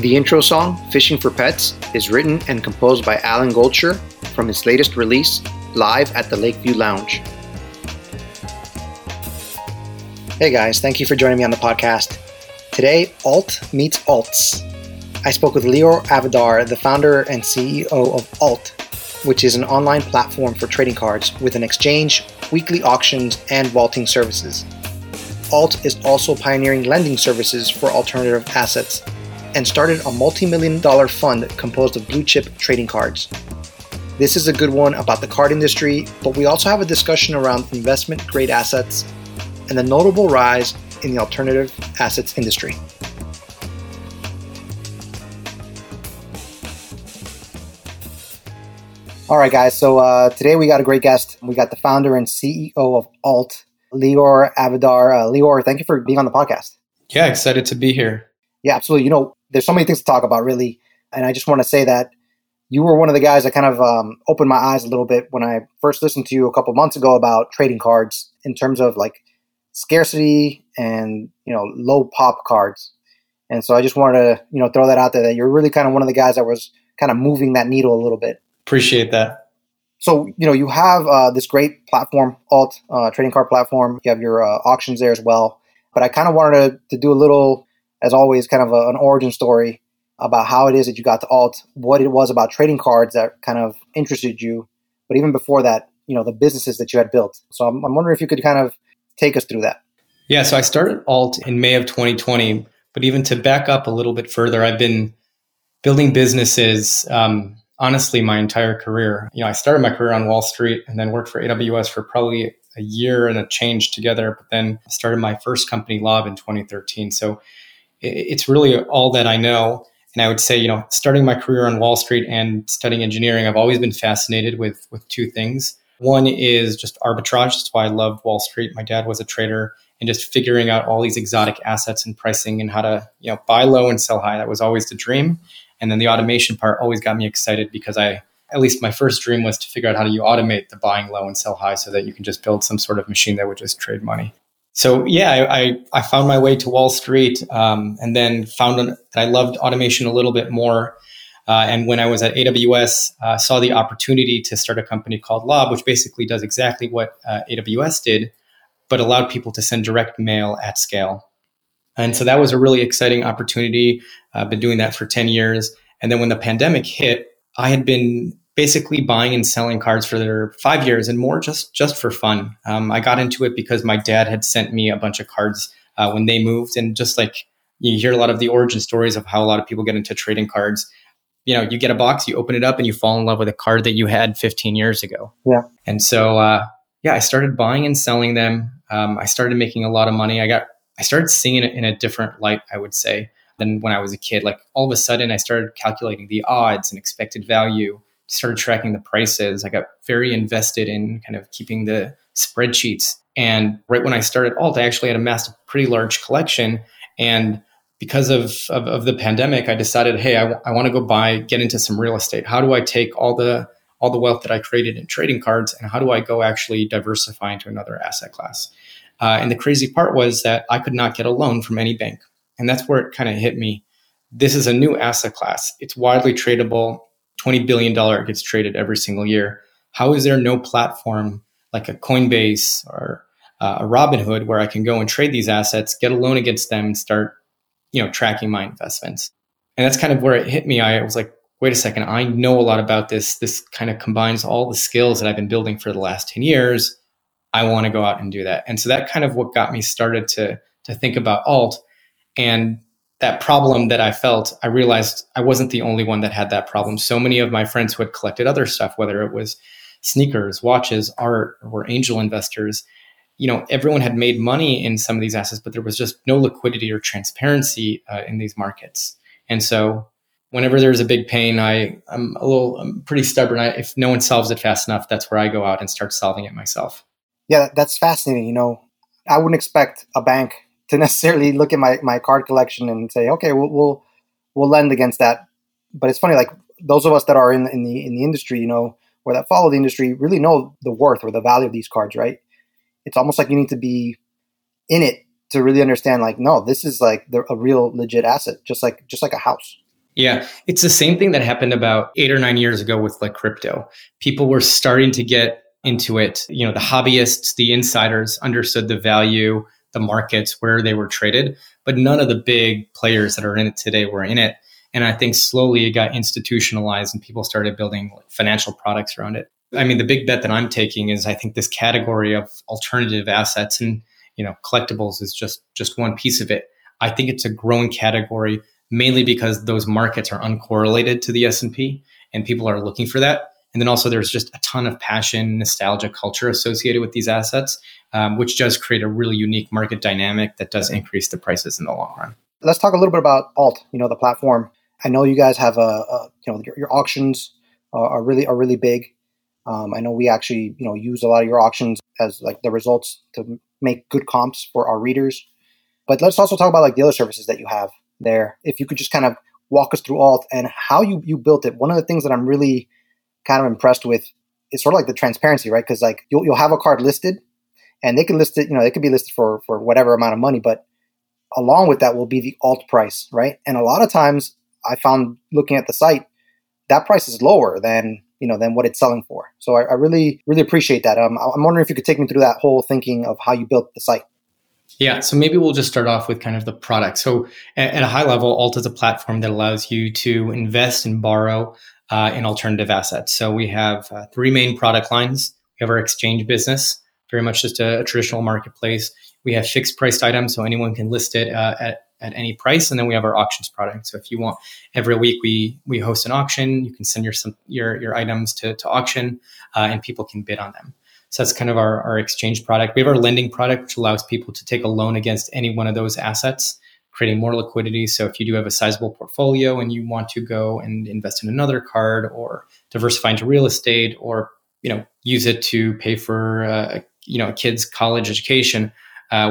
The intro song, Fishing for Pets, is written and composed by Alan Goldsher from his latest release, Live at the Lakeview Lounge. Hey guys, thank you for joining me on the podcast. Today, Alt meets Alts. I spoke with Lior Avidar, the founder and CEO of Alt, which is an online platform for trading cards with an exchange, weekly auctions, and vaulting services. Alt is also pioneering lending services for alternative assets and started a multi-million-dollar fund composed of blue-chip trading cards. This is a good one about the card industry, but we also have a discussion around investment-grade assets and the notable rise in the alternative assets industry. All right, guys. So today we got a great guest. We got the founder and CEO of Alt, Lior Avidar. Lior, thank you for being on the podcast. Yeah, excited to be here. Yeah, absolutely. You know, there's so many things to talk about, really. And I just want to say that you were one of the guys that kind of opened my eyes a little bit when I first listened to you a couple months ago about trading cards in terms of like scarcity and, you know, low pop cards. And so I just wanted to, you know, throw that out there that you're really kind of one of the guys that was kind of moving that needle a little bit. Appreciate that. So, you know, you have this great platform, Alt, trading card platform. You have your auctions there as well. But I kind of wanted to do a little, as always, kind of an origin story about how it is that you got to Alt, what it was about trading cards that kind of interested you. But even before that, you know, the businesses that you had built. So I'm wondering if you could kind of take us through that. Yeah, so I started Alt in May of 2020. But even to back up a little bit further, I've been building businesses honestly, my entire career. You know, I started my career on Wall Street and then worked for AWS for probably a year and a change together, but then started my first company, Lob, in 2013. So it's really all that I know. And I would say, you know, starting my career on Wall Street and studying engineering, I've always been fascinated with two things. One is just arbitrage. That's why I love Wall Street. My dad was a trader, and just figuring out all these exotic assets and pricing and how to, you know, buy low and sell high. That was always the dream. And then the automation part always got me excited because at least my first dream was to figure out how do you automate the buying low and sell high so that you can just build some sort of machine that would just trade money. So yeah, I found my way to Wall Street and then found that I loved automation a little bit more. And when I was at AWS, saw the opportunity to start a company called Lob, which basically does exactly what AWS did, but allowed people to send direct mail at scale. And so that was a really exciting opportunity. I've been doing that for 10 years. And then when the pandemic hit, I had been basically buying and selling cards for 5 years and more just for fun. I got into it because my dad had sent me a bunch of cards when they moved. And just like you hear a lot of the origin stories of how a lot of people get into trading cards. You know, you get a box, you open it up and you fall in love with a card that you had 15 years ago. Yeah. And so, I started buying and selling them. I started making a lot of money. I started seeing it in a different light, I would say, than when I was a kid. Like all of a sudden, I started calculating the odds and expected value, started tracking the prices. I got very invested in kind of keeping the spreadsheets. And right when I started Alt, I actually had amassed a pretty large collection. And because of the pandemic, I decided, hey, I want to go get into some real estate. How do I take all the wealth that I created in trading cards and how do I go actually diversify into another asset class? And the crazy part was that I could not get a loan from any bank. And that's where it kind of hit me. This is a new asset class. It's widely tradable. $20 billion gets traded every single year. How is there no platform like a Coinbase or a Robinhood where I can go and trade these assets, get a loan against them, and start, you know, tracking my investments? And that's kind of where it hit me. I was like, wait a second, I know a lot about this. This kind of combines all the skills that I've been building for the last 10 years. I want to go out and do that. And so that kind of what got me started to think about Alt. And that problem that I felt, I realized I wasn't the only one that had that problem. So many of my friends who had collected other stuff, whether it was sneakers, watches, art, or were angel investors, you know, everyone had made money in some of these assets, but there was just no liquidity or transparency in these markets. And so whenever there's a big pain, I'm pretty stubborn. If no one solves it fast enough, that's where I go out and start solving it myself. Yeah, that's fascinating. You know, I wouldn't expect a bank to necessarily look at my card collection and say, okay, we'll lend against that. But it's funny, like those of us that are in the industry, you know, or that follow the industry really know the worth or the value of these cards, right? It's almost like you need to be in it to really understand, like, no, this is like a real legit asset, just like a house. Yeah. It's the same thing that happened about 8 or 9 years ago with like crypto. People were starting to get into it. You know, the hobbyists, the insiders understood the value, the markets, where they were traded, but none of the big players that are in it today were in it. And I think slowly it got institutionalized and people started building financial products around it. I mean, the big bet that I'm taking is I think this category of alternative assets and, you know, collectibles is just one piece of it. I think it's a growing category mainly because those markets are uncorrelated to the S&P and people are looking for that. And then also there's just a ton of passion, nostalgia, culture associated with these assets, which does create a really unique market dynamic that does increase the prices in the long run. Let's talk a little bit about Alt, you know, the platform. I know you guys have your auctions are really big. I know we actually, you know, use a lot of your auctions as like the results to make good comps for our readers. But let's also talk about like the other services that you have there. If you could just kind of walk us through Alt and how you built it. One of the things that I'm really kind of impressed with is sort of like the transparency, right? Because like you'll have a card listed and they can list it, you know, it could be listed for whatever amount of money, but along with that will be the alt price, right? And a lot of times I found looking at the site, that price is lower than what it's selling for. So I really, really appreciate that. I'm wondering if you could take me through that whole thinking of how you built the site. Yeah. So maybe we'll just start off with kind of the product. So at a high level, Alt is a platform that allows you to invest and borrow in alternative assets. So we have three main product lines. We have our exchange business, very much just a traditional marketplace. We have fixed priced items, so anyone can list it at any price. And then we have our auctions product. So if you want, every week we host an auction. You can send your items to auction and people can bid on them. So that's kind of our exchange product. We have our lending product, which allows people to take a loan against any one of those assets, creating more liquidity. So if you do have a sizable portfolio and you want to go and invest in another card or diversify into real estate or, you know, use it to pay for, a kid's college education,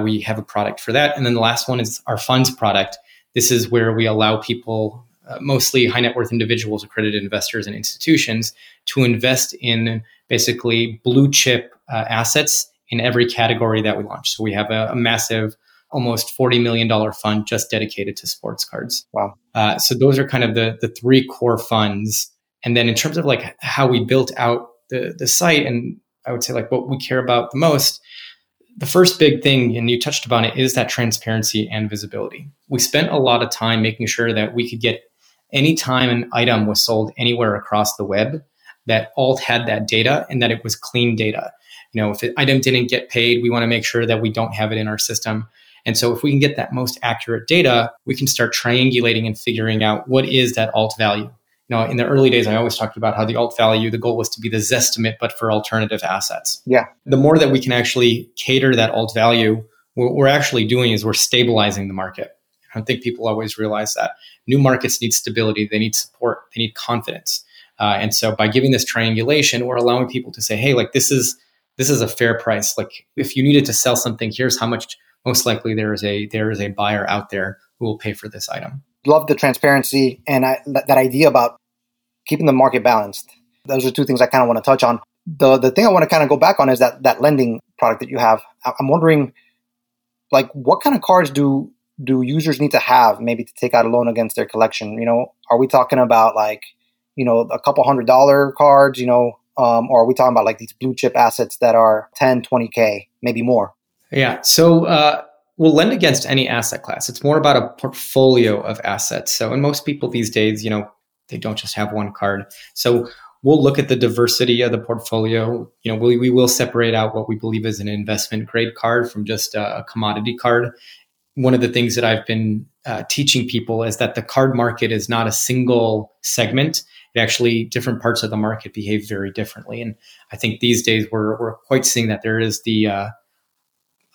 we have a product for that. And then the last one is our funds product. This is where we allow people, mostly high net worth individuals, accredited investors and institutions, to invest in basically blue chip assets in every category that we launch. So we have a massive, almost $40 million fund just dedicated to sports cards. Wow. So those are kind of the three core funds. And then in terms of like how we built out the site, and I would say like what we care about the most, the first big thing, and you touched upon it, is that transparency and visibility. We spent a lot of time making sure that we could get any time an item was sold anywhere across the web, that Alt had that data and that it was clean data. You know, if an item didn't get paid, we want to make sure that we don't have it in our system. And so if we can get that most accurate data, we can start triangulating and figuring out what is that alt value. You know, in the early days, I always talked about how the alt value, the goal was to be the Zestimate, but for alternative assets. Yeah. The more that we can actually cater that alt value, what we're actually doing is we're stabilizing the market. I don't think people always realize that. New markets need stability. They need support. They need confidence. And so by giving this triangulation, we're allowing people to say, hey, like this is a fair price. Like if you needed to sell something, here's how much most likely there is a buyer out there who will pay for this item. Love the transparency and that idea about keeping the market balanced. Those are two things I kind of want to touch on. The thing I want to kind of go back on is that lending product that you have. I'm wondering, like, what kind of cards do users need to have maybe to take out a loan against their collection? You know, are we talking about like, you know, a couple $100 cards, you know, or are we talking about like these blue chip assets that are 10, 20K, maybe more? Yeah. So, we'll lend against any asset class. It's more about a portfolio of assets. So, and most people these days, you know, they don't just have one card. So we'll look at the diversity of the portfolio. You know, we will separate out what we believe is an investment grade card from just a commodity card. One of the things that I've been teaching people is that the card market is not a single segment. It actually, different parts of the market behave very differently. And I think these days we're quite seeing that there is the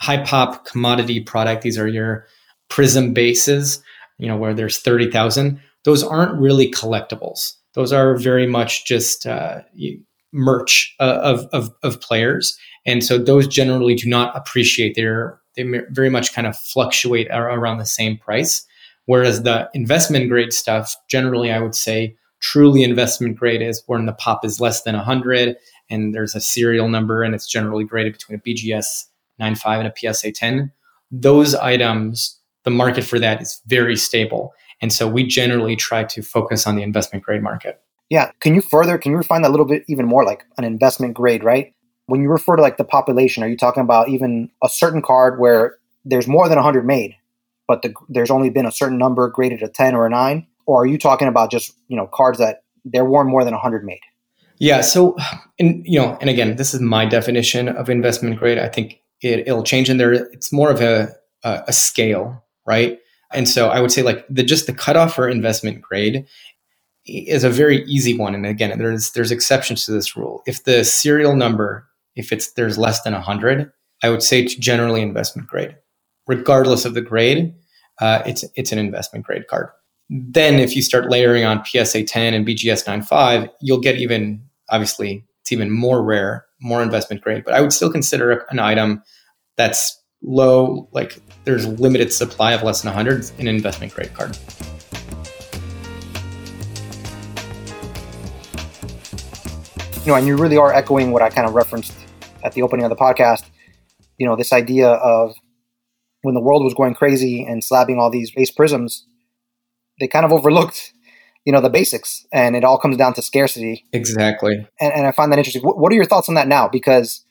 high pop commodity product. These are your prism bases, you know, where there's 30,000. those aren't really collectibles. Those are very much just merch of players. And so those generally do not appreciate. They very much kind of fluctuate around the same price. Whereas the investment grade stuff, generally, I would say truly investment grade is when the pop is less than 100 and there's a serial number and it's generally graded between a BGS 9.5 and a PSA 10. Those items, the market for that is very stable. And so we generally try to focus on the investment grade market. Yeah. Can you refine that a little bit even more, like an investment grade, right? When you refer to like the population, are you talking about even a certain card where there's more than 100 made, but there's only been a certain number graded a 10 or a 9? Or are you talking about just, cards that there were more than 100 made? Yeah. So, and again, this is my definition of investment grade. I think it'll change in there. It's more of a scale, right? And so I would say like the cutoff for investment grade is a very easy one. And again, there's exceptions to this rule. If the serial number, there's less than 100, I would say it's generally investment grade. Regardless of the grade, it's an investment grade card. Then if you start layering on PSA 10 and BGS 9.5, you'll get it's even more rare, more investment grade. But I would still consider an item that's low, like there's limited supply of less than 100, in investment grade card. And you really are echoing what I kind of referenced at the opening of the podcast, this idea of when the world was going crazy and slapping all these base prisms, they kind of overlooked, the basics, and it all comes down to scarcity. Exactly. And I find that interesting. What are your thoughts on that now? Because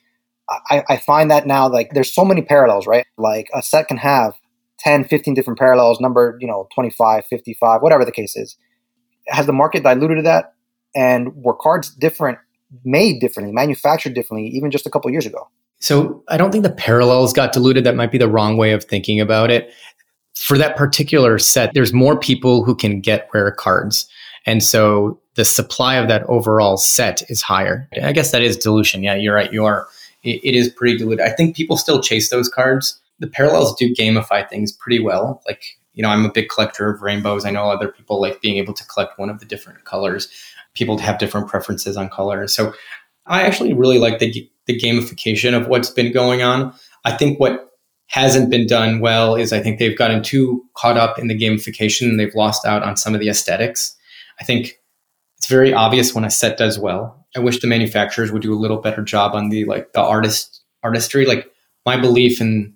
I find that now, like, there's so many parallels, right? Like a set can have 10, 15 different parallels, numbered, 25, 55, whatever the case is. Has the market diluted that? And were cards made differently, manufactured differently, even just a couple of years ago? So I don't think the parallels got diluted. That might be the wrong way of thinking about it. For that particular set, there's more people who can get rare cards. And so the supply of that overall set is higher. I guess that is dilution. Yeah, you're right. It is pretty diluted. I think people still chase those cards. The parallels do gamify things pretty well. Like, I'm a big collector of rainbows. I know other people like being able to collect one of the different colors. People have different preferences on colors. So I actually really like the gamification of what's been going on. I think what hasn't been done well is I think they've gotten too caught up in the gamification and they've lost out on some of the aesthetics. I think it's very obvious when a set does well. I wish the manufacturers would do a little better job on the artistry. Like, my belief in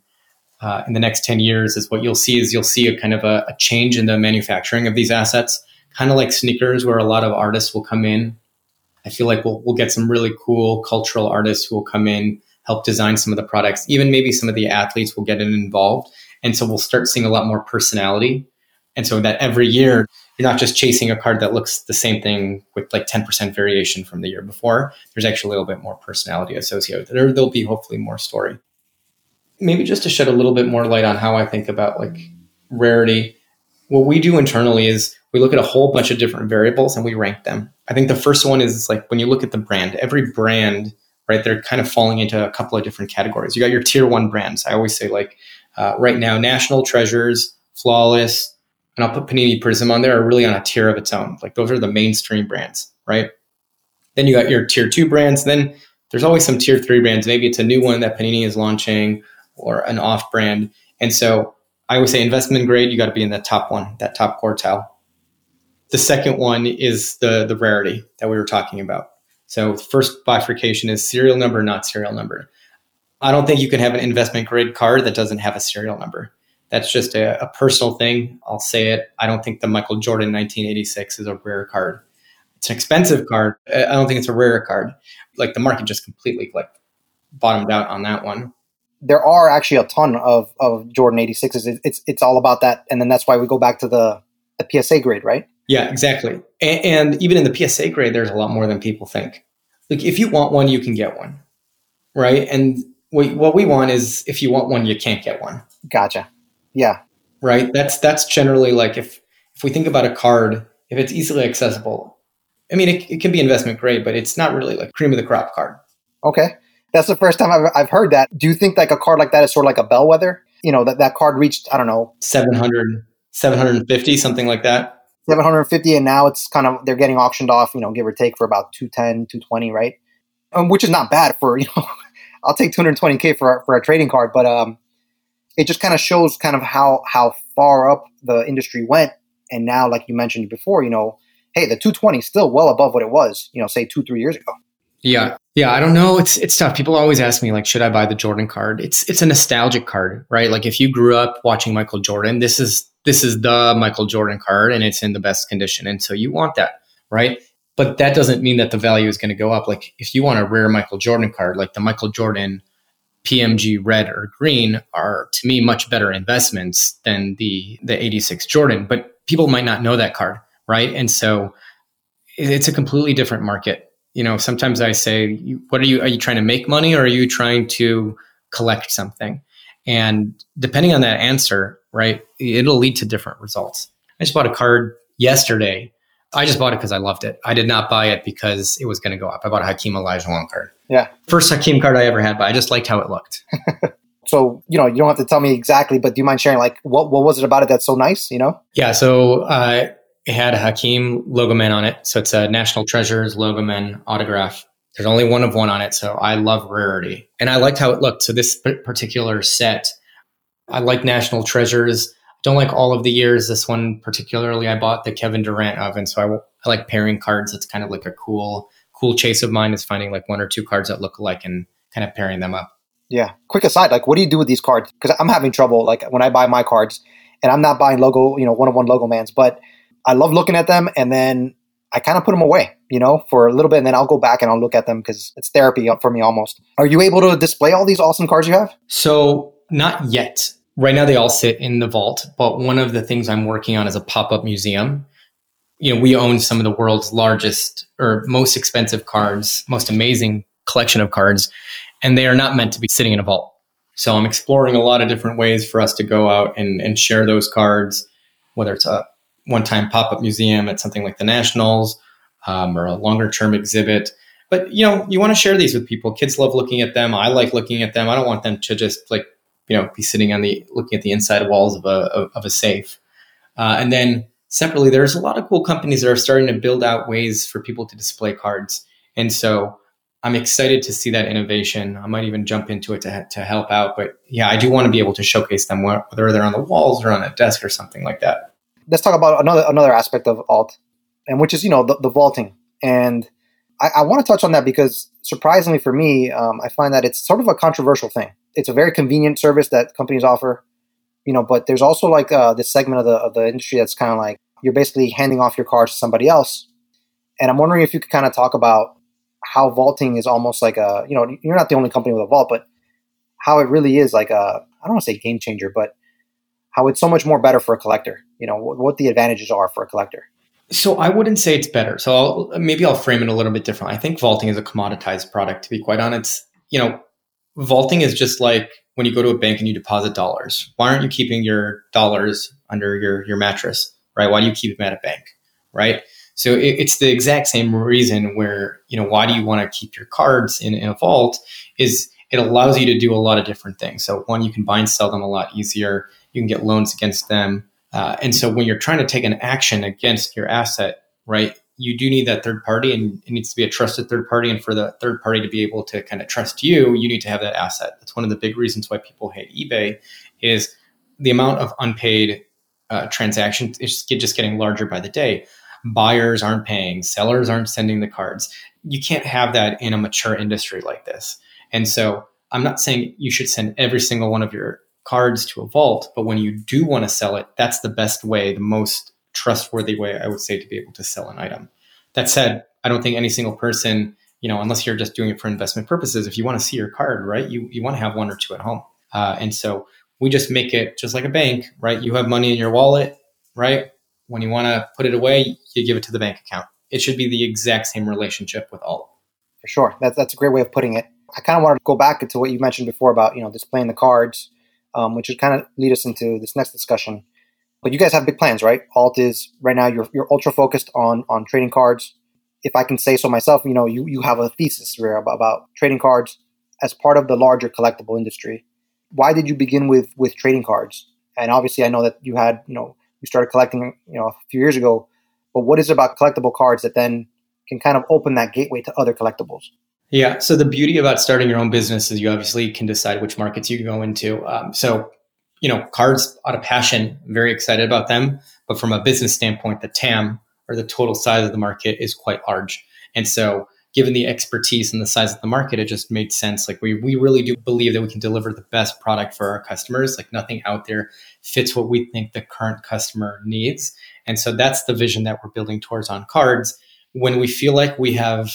the next 10 years is you'll see a kind of a change in the manufacturing of these assets, kind of like sneakers, where a lot of artists will come in. I feel like we'll get some really cool cultural artists who will come in, help design some of the products. Even maybe some of the athletes will get involved. And so we'll start seeing a lot more personality. And so that every year, you're not just chasing a card that looks the same thing with like 10% variation from the year before. There's actually a little bit more personality associated. There'll be hopefully more story. Maybe just to shed a little bit more light on how I think about like rarity. What we do internally is we look at a whole bunch of different variables and we rank them. I think the first one is like when you look at the brand, every brand, right, they're kind of falling into a couple of different categories. You got your tier one brands. I always say like right now, National Treasures, Flawless, and I'll put Panini Prism on there, are really on a tier of its own. Like, those are the mainstream brands, right? Then you got your tier two brands. Then there's always some tier three brands. Maybe it's a new one that Panini is launching or an off brand. And so I would say investment grade, you got to be in the top one, that top quartile. The second one is the rarity that we were talking about. So first bifurcation is serial number, not serial number. I don't think you can have an investment grade card that doesn't have a serial number. That's just a personal thing. I'll say it. I don't think the Michael Jordan 1986 is a rare card. It's an expensive card. I don't think it's a rare card. Like, the market just completely like bottomed out on that one. There are actually a ton of Jordan 86s. It's all about that. And then that's why we go back to the PSA grade, right? Yeah, exactly. And even in the PSA grade, there's a lot more than people think. Like, if you want one, you can get one, right? And what we want is, if you want one, you can't get one. Gotcha. Yeah. Right. That's generally like, if we think about a card, if it's easily accessible, I mean, it can be investment grade, but it's not really like cream of the crop card. Okay. That's the first time I've heard that. Do you think like a card like that is sort of like a bellwether? That card reached, I don't know, 700, 750, something like that. 750, and now it's kind of, they're getting auctioned off, you know, give or take for about 210, 220, right? Which is not bad for, you know, I'll take 220K for a trading card, but it just kind of shows kind of how far up the industry went. And now, like you mentioned before, you know, hey, the 220 is still well above what it was, you know, say 2-3 years ago. Yeah. Yeah. I don't know. It's tough. People always ask me, like, should I buy the Jordan card? It's a nostalgic card, right? Like, if you grew up watching Michael Jordan, this is the Michael Jordan card, and it's in the best condition. And so you want that, right? But that doesn't mean that the value is going to go up. Like, if you want a rare Michael Jordan card, like the Michael Jordan PMG red or green are, to me, much better investments than the 86 Jordan. But people might not know that card, right? And so it's a completely different market. You know, sometimes I say, what are you trying to make money, or are you trying to collect something? And depending on that answer, right, it'll lead to different results. I just bought a card yesterday. I just bought it because I loved it. I did not buy it because it was going to go up. I bought a Hakeem Olajuwon card. Yeah. First Hakeem card I ever had, but I just liked how it looked. So, you know, you don't have to tell me exactly, but do you mind sharing, like, what was it about it that's so nice, you know? Yeah. So, it had a Hakeem Logoman on it. So it's a National Treasures Logoman autograph. There's only one of one on it. So I love rarity. And I liked how it looked. So this particular set, I like National Treasures. Don't like all of the years. This one particularly, I bought the Kevin Durant of. And so I like pairing cards. It's kind of like a cool chase of mine is finding like one or two cards that look alike and kind of pairing them up. Yeah. Quick aside, like, what do you do with these cards? Because I'm having trouble. Like, when I buy my cards, and I'm not buying logo, you know, one-on-one Logomans, but I love looking at them, and then I kind of put them away, you know, for a little bit, and then I'll go back and I'll look at them because it's therapy for me almost. Are you able to display all these awesome cards you have? So not yet. Right now they all sit in the vault, but one of the things I'm working on is a pop-up museum. You know, we own some of the world's largest or most expensive cards, most amazing collection of cards, and they are not meant to be sitting in a vault. So I'm exploring a lot of different ways for us to go out and share those cards, whether it's a one-time pop-up museum at something like the Nationals or a longer-term exhibit. But, you know, you want to share these with people. Kids love looking at them. I like looking at them. I don't want them to just, like, you know, be sitting on the looking at the inside walls of a safe. And then separately, there's a lot of cool companies that are starting to build out ways for people to display cards. And so I'm excited to see that innovation. I might even jump into it to help out. But, yeah, I do want to be able to showcase them, whether they're on the walls or on a desk or something like that. Let's talk about another aspect of alt, and which is, you know, the vaulting. And I want to touch on that because, surprisingly for me, I find that it's sort of a controversial thing. It's a very convenient service that companies offer, you know, but there's also like this segment of the industry that's kind of like you're basically handing off your cards to somebody else. And I'm wondering if you could kind of talk about how vaulting is almost like a, you know, you're not the only company with a vault, but how it really is like a, I don't want to say game changer, but how it's so much more better for a collector, you know, what the advantages are for a collector. So I wouldn't say it's better. So I'll frame it a little bit different. I think vaulting is a commoditized product, to be quite honest. You know, vaulting is just like when you go to a bank and you deposit dollars. Why aren't you keeping your dollars under your mattress, right? Why do you keep them at a bank, right? So it's the exact same reason where, you know, why do you want to keep your cards in a vault is it allows you to do a lot of different things. So one, you can buy and sell them a lot easier. You can get loans against them. And so when you're trying to take an action against your asset, right, you do need that third party, and it needs to be a trusted third party. And for the third party to be able to kind of trust you, you need to have that asset. That's one of the big reasons why people hate eBay is the amount of unpaid transactions is just getting larger by the day. Buyers aren't paying. Sellers aren't sending the cards. You can't have that in a mature industry like this. And so I'm not saying you should send every single one of your cards to a vault, but when you do want to sell it, that's the best way, the most trustworthy way, I would say, to be able to sell an item. That said, I don't think any single person, you know, unless you're just doing it for investment purposes, if you want to see your card, right, you want to have one or two at home. And so we just make it just like a bank, right? You have money in your wallet, right? When you want to put it away, you give it to the bank account. It should be the exact same relationship with Alt. For sure. That's a great way of putting it. I kind of wanted to go back to what you mentioned before about, you know, displaying the cards, which would kind of lead us into this next discussion. But you guys have big plans, right? Alt is right now you're ultra focused on trading cards. If I can say so myself, you know, you have a thesis about trading cards as part of the larger collectible industry. Why did you begin with trading cards? And obviously, I know that you started collecting, you know, a few years ago. but what is it about collectible cards that then can kind of open that gateway to other collectibles? Yeah. So the beauty about starting your own business is you obviously can decide which markets you go into. Cards out of passion, I'm very excited about them. But from a business standpoint, the TAM, or the total size of the market, is quite large. And so given the expertise and the size of the market, it just made sense. Like we really do believe that we can deliver the best product for our customers. Like nothing out there fits what we think the current customer needs. And so that's the vision that we're building towards on cards. When we feel like we have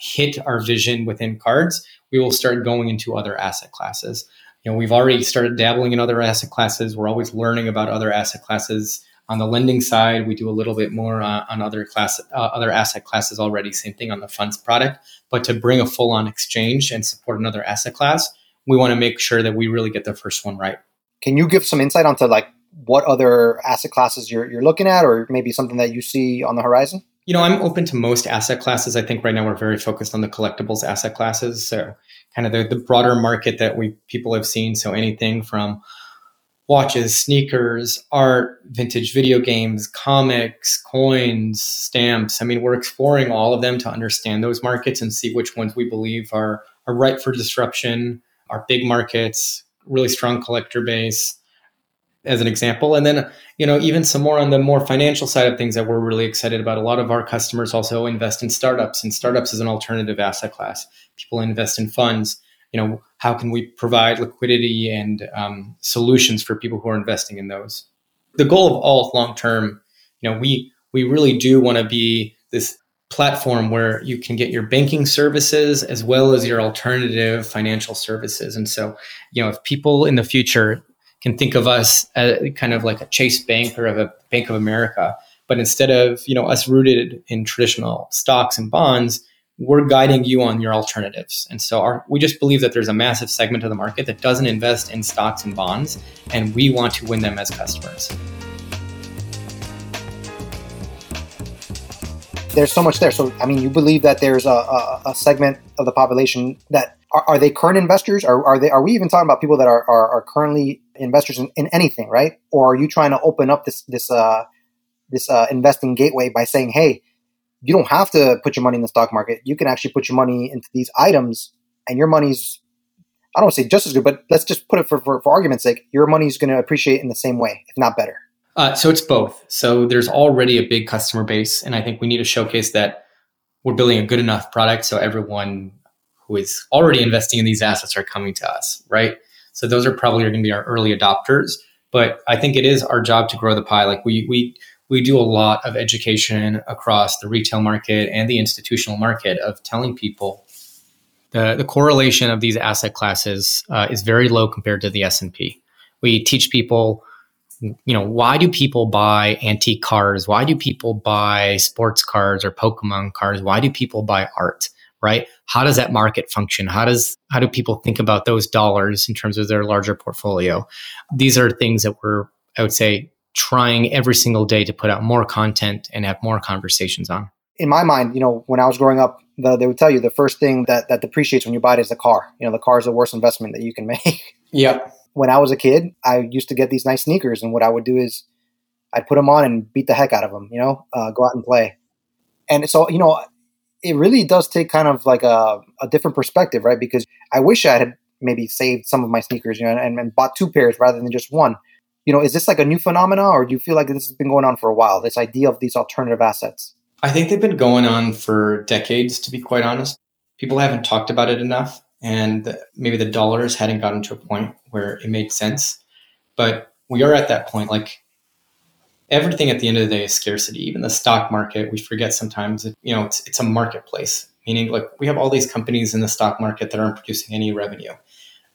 hit our vision within cards, we will start going into other asset classes. You know, we've already started dabbling in other asset classes. We're always learning about other asset classes. On the lending side, we do a little bit more on other asset classes already. Same thing on the funds product. But to bring a full-on exchange and support another asset class, we want to make sure that we really get the first one right. Can you give some insight onto like what other asset classes you're looking at, or maybe something that you see on the horizon? You know, I'm open to most asset classes. I think right now we're very focused on the collectibles asset classes. So kind of the broader market that people have seen. So anything from watches, sneakers, art, vintage video games, comics, coins, stamps. I mean, we're exploring all of them to understand those markets and see which ones we believe are ripe for disruption, are big markets, really strong collector base, as an example. And then, you know, even some more on the more financial side of things that we're really excited about. A lot of our customers also invest in startups, and startups is an alternative asset class. People invest in funds. You know, how can we provide liquidity and solutions for people who are investing in those? The goal of Alt long-term, you know, we really do want to be this platform where you can get your banking services as well as your alternative financial services. And so, you know, if people in the future can think of us as kind of like a Chase Bank or a Bank of America, but instead of, you know, us rooted in traditional stocks and bonds, we're guiding you on your alternatives. And so we just believe that there's a massive segment of the market that doesn't invest in stocks and bonds, and we want to win them as customers. There's so much there. So, I mean, you believe that there's a segment of the population that are they current investors? Are we even talking about people that are currently investors in anything, right? Or are you trying to open up this investing gateway by saying, hey, you don't have to put your money in the stock market. You can actually put your money into these items, and your money's, I don't want to say just as good, but let's just put it for argument's sake, your money's going to appreciate in the same way, if not better. So it's both. So there's already a big customer base, and I think we need to showcase that we're building a good enough product so everyone who is already investing in these assets are coming to us, right? So those are probably going to be our early adopters, but I think it is our job to grow the pie. Like we do a lot of education across the retail market and the institutional market of telling people the correlation of these asset classes is very low compared to the S&P. We teach people, you know, why do people buy antique cars? Why do people buy sports cars or Pokemon cars? Why do people buy art, right? How does that market function? How do people think about those dollars in terms of their larger portfolio? These are things that we're, I would say, trying every single day to put out more content and have more conversations on. In my mind, you know, when I was growing up, they would tell you the first thing that depreciates when you buy it is the car. You know, the car is the worst investment that you can make. Yeah. When I was a kid, I used to get these nice sneakers, and what I would do is I'd put them on and beat the heck out of them, you know, go out and play. And so, you know, it really does take kind of like a different perspective, right? Because I wish I had maybe saved some of my sneakers, you know, and bought two pairs rather than just one. You know, is this like a new phenomena, or do you feel like this has been going on for a while, this idea of these alternative assets? I think they've been going on for decades, to be quite honest. People haven't talked about it enough, and maybe the dollars hadn't gotten to a point where it made sense. But we are at that point. Like everything at the end of the day is scarcity. Even the stock market, we forget sometimes, you know, it's a marketplace, meaning like we have all these companies in the stock market that aren't producing any revenue.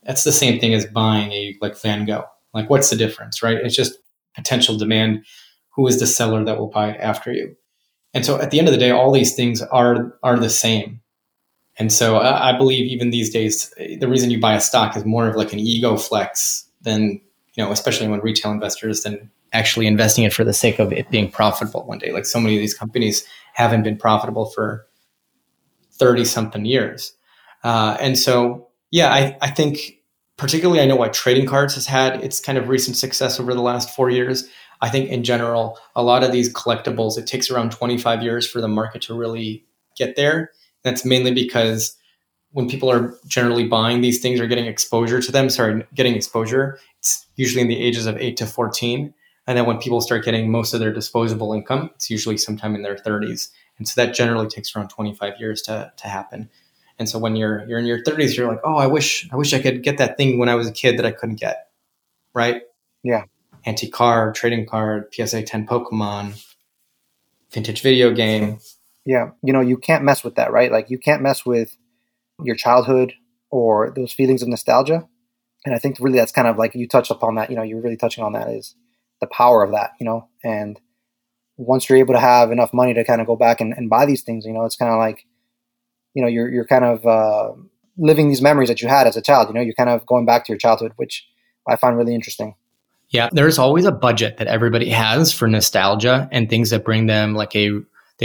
That's the same thing as buying a like Van Gogh. Like, what's the difference, right? It's just potential demand. Who is the seller that will buy it after you? And so at the end of the day, all these things are the same. And so I believe even these days, the reason you buy a stock is more of like an ego flex than, you know, especially when retail investors, than actually investing it for the sake of it being profitable one day. Like so many of these companies haven't been profitable for 30 something years. And so, yeah, I think particularly, I know what trading cards has had its kind of recent success over the last 4 years. I think in general, a lot of these collectibles, it takes around 25 years for the market to really get there. That's mainly because when people are generally buying these things or getting exposure to them, it's usually in the ages of 8 to 14. And then when people start getting most of their disposable income, it's usually sometime in their 30s. And so that generally takes around 25 years to happen. And so when you're in your 30s, you're like, oh, I wish I could get that thing when I was a kid that I couldn't get, right? Yeah. Antique car, trading card, PSA 10 Pokemon, vintage video game. Yeah. You know, you can't mess with that, right? Like you can't mess with your childhood or those feelings of nostalgia. And I think really that's kind of like you touched upon that, you know, you're really touching on that is the power of that, you know, and once you're able to have enough money to kind of go back and buy these things, you know, it's kind of like, you know, you're kind of living these memories that you had as a child, you know, you're kind of going back to your childhood, which I find really interesting. Yeah, there's always a budget that everybody has for nostalgia and things that bring them they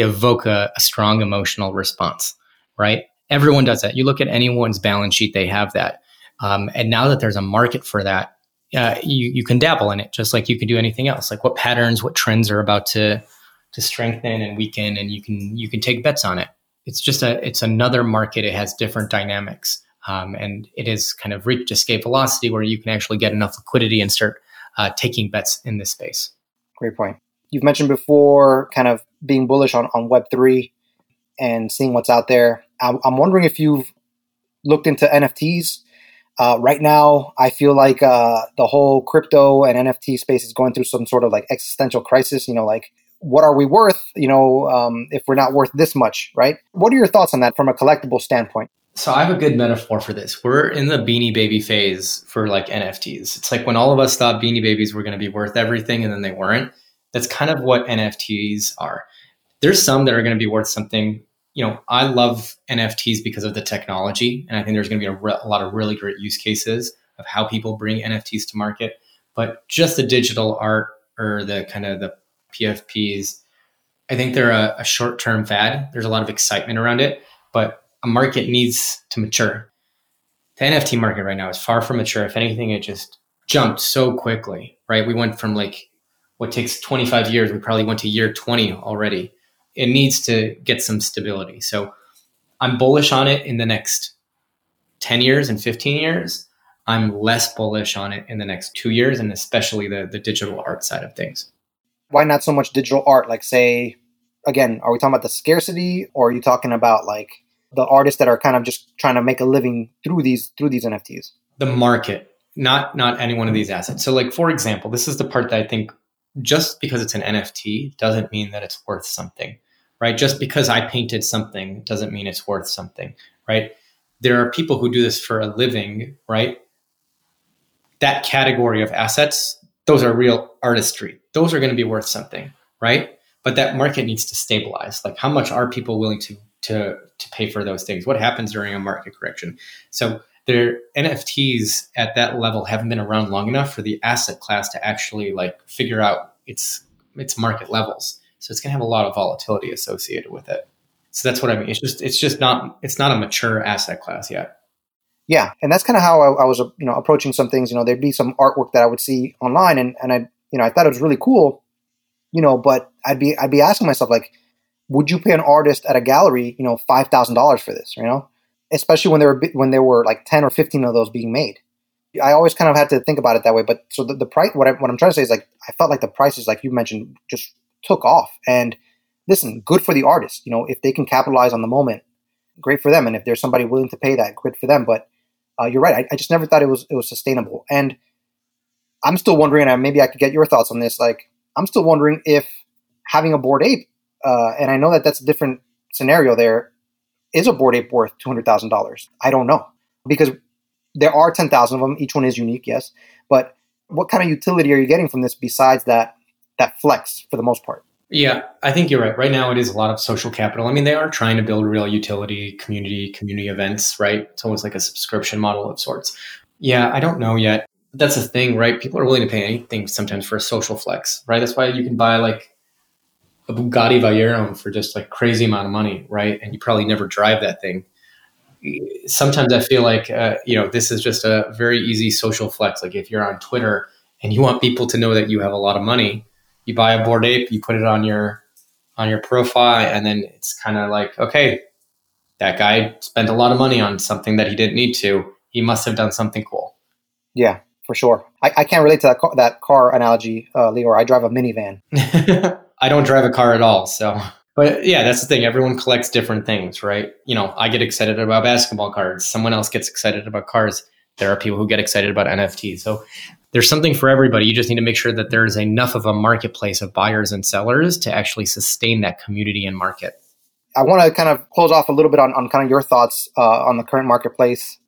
evoke a strong emotional response, right? Everyone does that. You look at anyone's balance sheet, they have that. And now that there's a market for that, you can dabble in it just like you can do anything else. Like what patterns, what trends are about to strengthen and weaken, and you can take bets on it. It's just it's another market. It has different dynamics. And it is kind of reached escape velocity where you can actually get enough liquidity and start taking bets in this space. Great point. You've mentioned before kind of being bullish on Web3 and seeing what's out there. I'm wondering if you've looked into NFTs. Right now, I feel like the whole crypto and NFT space is going through some sort of like existential crisis, you know, like what are we worth, you know, if we're not worth this much, right? What are your thoughts on that from a collectible standpoint? So I have a good metaphor for this. We're in the Beanie Baby phase for like NFTs. It's like when all of us thought Beanie Babies were going to be worth everything and then they weren't. That's kind of what NFTs are. There's some that are going to be worth something. You know, I love NFTs because of the technology. And I think there's going to be a lot of really great use cases of how people bring NFTs to market. But just the digital art or the kind of the PFPs, I think they're a short-term fad. There's a lot of excitement around it, but a market needs to mature. The NFT market right now is far from mature. If anything, it just jumped so quickly, right? We went from like what takes 25 years, we probably went to year 20 already. It needs to get some stability. So I'm bullish on it in the next 10 years and 15 years. I'm less bullish on it in the next 2 years, and especially the digital art side of things. Why not so much digital art? Like say, again, are we talking about the scarcity, or are you talking about like the artists that are kind of just trying to make a living through these NFTs? The market, not any one of these assets. So like, for example, this is the part that I think just because it's an NFT doesn't mean that it's worth something, right? Just because I painted something doesn't mean it's worth something, right? There are people who do this for a living, right? That category of assets, those are real artistry. Those are going to be worth something, right? But that market needs to stabilize. Like how much are people willing to pay for those things? What happens during a market correction? So their NFTs at that level haven't been around long enough for the asset class to actually like figure out its market levels. So it's going to have a lot of volatility associated with it. So that's what I mean. It's not a mature asset class yet. Yeah. And that's kind of how I was, you know, approaching some things, you know, there'd be some artwork that I would see online and I, you know, I thought it was really cool, you know, but I'd be asking myself like, would you pay an artist at a gallery, you know, $5,000 for this, you know? Especially when there were like 10 or 15 of those being made. I always kind of had to think about it that way. But so the price, what I'm trying to say is like, I felt like the prices, like you mentioned, just took off. And listen, good for the artist. You know, if they can capitalize on the moment, great for them. And if there's somebody willing to pay that, good for them. But you're right. I just never thought it was sustainable. And I'm still wondering, and maybe I could get your thoughts on this. Like, I'm still wondering if having a Bored Ape, and I know that that's a different scenario there, is a Bored Ape worth $200,000? I don't know, because there are 10,000 of them. Each one is unique, yes. But what kind of utility are you getting from this besides that flex for the most part? Yeah, I think you're right. Right now, it is a lot of social capital. I mean, they are trying to build real utility, community events, right? It's almost like a subscription model of sorts. Yeah, I don't know yet. That's the thing, right? People are willing to pay anything sometimes for a social flex, right? That's why you can buy like a Bugatti Veyron for just like crazy amount of money, right? And you probably never drive that thing. Sometimes I feel like, you know, this is just a very easy social flex. Like if you're on Twitter and you want people to know that you have a lot of money, you buy a Bored Ape, you put it on your profile, and then it's kind of like, okay, that guy spent a lot of money on something that he didn't need to. He must have done something cool. Yeah, for sure. I can't relate to that car analogy, Lior. I drive a minivan. I don't drive a car at all. So, but yeah, that's the thing. Everyone collects different things, right? You know, I get excited about basketball cards. Someone else gets excited about cars. There are people who get excited about NFTs. So there's something for everybody. You just need to make sure that there is enough of a marketplace of buyers and sellers to actually sustain that community and market. I want to kind of close off a little bit on kind of your thoughts on the current marketplace.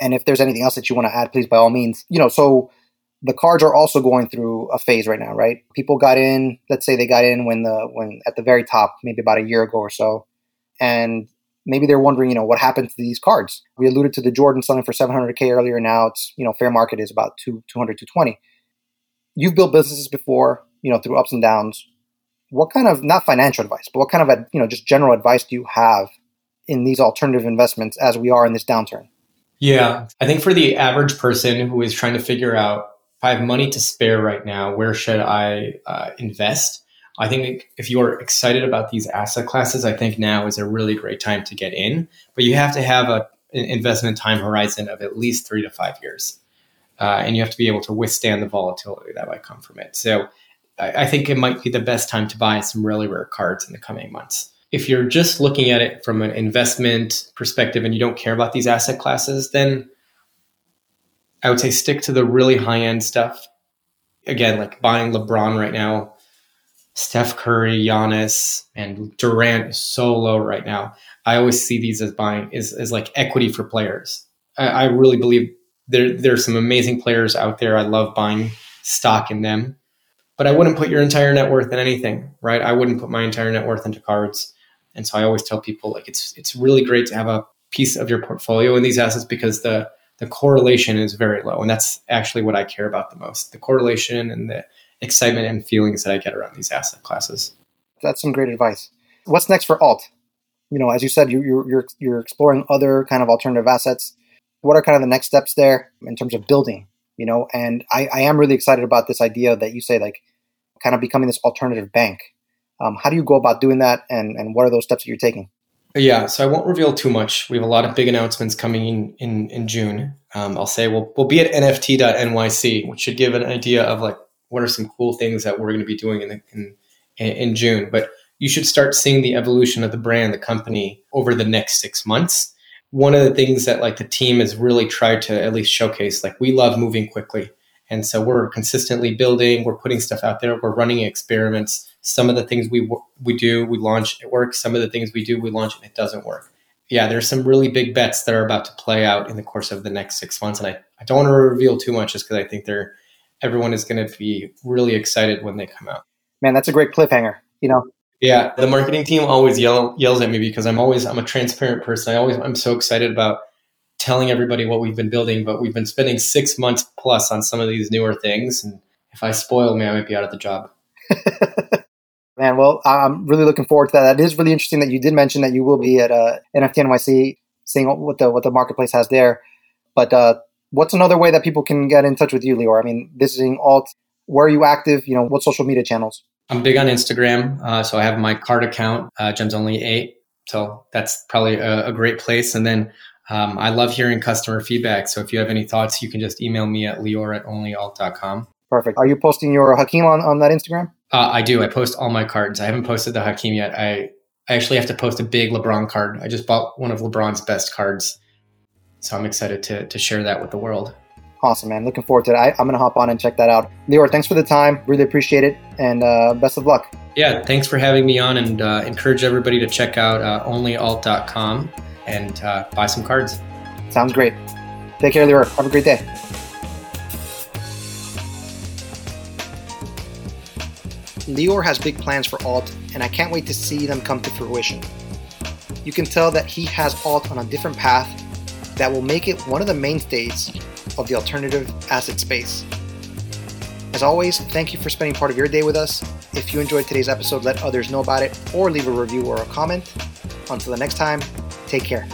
And if there's anything else that you want to add, please, by all means. You know, so the cards are also going through a phase right now, right? People got in, let's say they got in when at the very top, maybe about a year ago or so. And maybe they're wondering, you know, what happened to these cards? We alluded to the Jordan selling for $700K earlier. Now it's, you know, fair market is about $200, $220. You've built businesses before, you know, through ups and downs. What kind of, not financial advice, but what kind of, you know, just general advice do you have in these alternative investments as we are in this downturn? Yeah, I think for the average person who is trying to figure out, if I have money to spare right now, where should I invest? I think if you are excited about these asset classes, I think now is a really great time to get in. But you have to have an investment time horizon of at least 3 to 5 years. And you have to be able to withstand the volatility that might come from it. So I think it might be the best time to buy some really rare cards in the coming months. If you're just looking at it from an investment perspective and you don't care about these asset classes, then I would say stick to the really high-end stuff. Again, like buying LeBron right now, Steph Curry, Giannis, and Durant is so low right now. I always see these as buying is like equity for players. I really believe there's some amazing players out there. I love buying stock in them. But I wouldn't put your entire net worth in anything, right? I wouldn't put my entire net worth into cards. And so I always tell people, like, it's really great to have a piece of your portfolio in these assets because the correlation is very low. And that's actually what I care about the most, the correlation and the excitement and feelings that I get around these asset classes. That's some great advice. What's next for Alt? You know, as you said, you're exploring other kind of alternative assets. What are kind of the next steps there in terms of building? You know, and I am really excited about this idea that you say, like, kind of becoming this alternative bank. How do you go about doing that? And what are those steps that you're taking? Yeah, so I won't reveal too much. We have a lot of big announcements coming in June. I'll say we'll be at NFT.NYC, which should give an idea of, like, what are some cool things that we're going to be doing in June. But you should start seeing the evolution of the brand, the company, over the next 6 months. One of the things that, like, the team has really tried to at least showcase, like, we love moving quickly. And so we're consistently building, we're putting stuff out there, we're running experiments. Some of the things we do, we launch, it works. Some of the things we do, we launch, and it doesn't work. Yeah, there's some really big bets that are about to play out in the course of the next 6 months. And I don't want to reveal too much just because I think everyone is going to be really excited when they come out. Man, that's a great cliffhanger, you know? Yeah, the marketing team always yells at me because I'm a transparent person. I'm so excited about telling everybody what we've been building, but we've been spending 6 months plus on some of these newer things. And if I spoil me, I might be out of the job. Man, well, I'm really looking forward to that. It is really interesting that you did mention that you will be at NFT NYC, seeing what the marketplace has there. But what's another way that people can get in touch with you, Lior? I mean, visiting Alt, where are you active? You know, what social media channels? I'm big on Instagram. So I have my card account, GemsOnly8. So that's probably a great place. And then I love hearing customer feedback. So if you have any thoughts, you can just email me at lior@onlyalt.com. Perfect. Are you posting your Hakeem on that Instagram? I do. I post all my cards. I haven't posted the Hakeem yet. I actually have to post a big LeBron card. I just bought one of LeBron's best cards. So I'm excited to share that with the world. Awesome, man. Looking forward to it. I'm going to hop on and check that out. Lior, thanks for the time. Really appreciate it. And best of luck. Yeah, thanks for having me on, and encourage everybody to check out OnlyAlt.com and buy some cards. Sounds great. Take care, Lior. Have a great day. Lior has big plans for Alt, and I can't wait to see them come to fruition. You can tell that he has Alt on a different path that will make it one of the mainstays of the alternative asset space. As always, thank you for spending part of your day with us. If you enjoyed today's episode, let others know about it or leave a review or a comment. Until the next time, take care.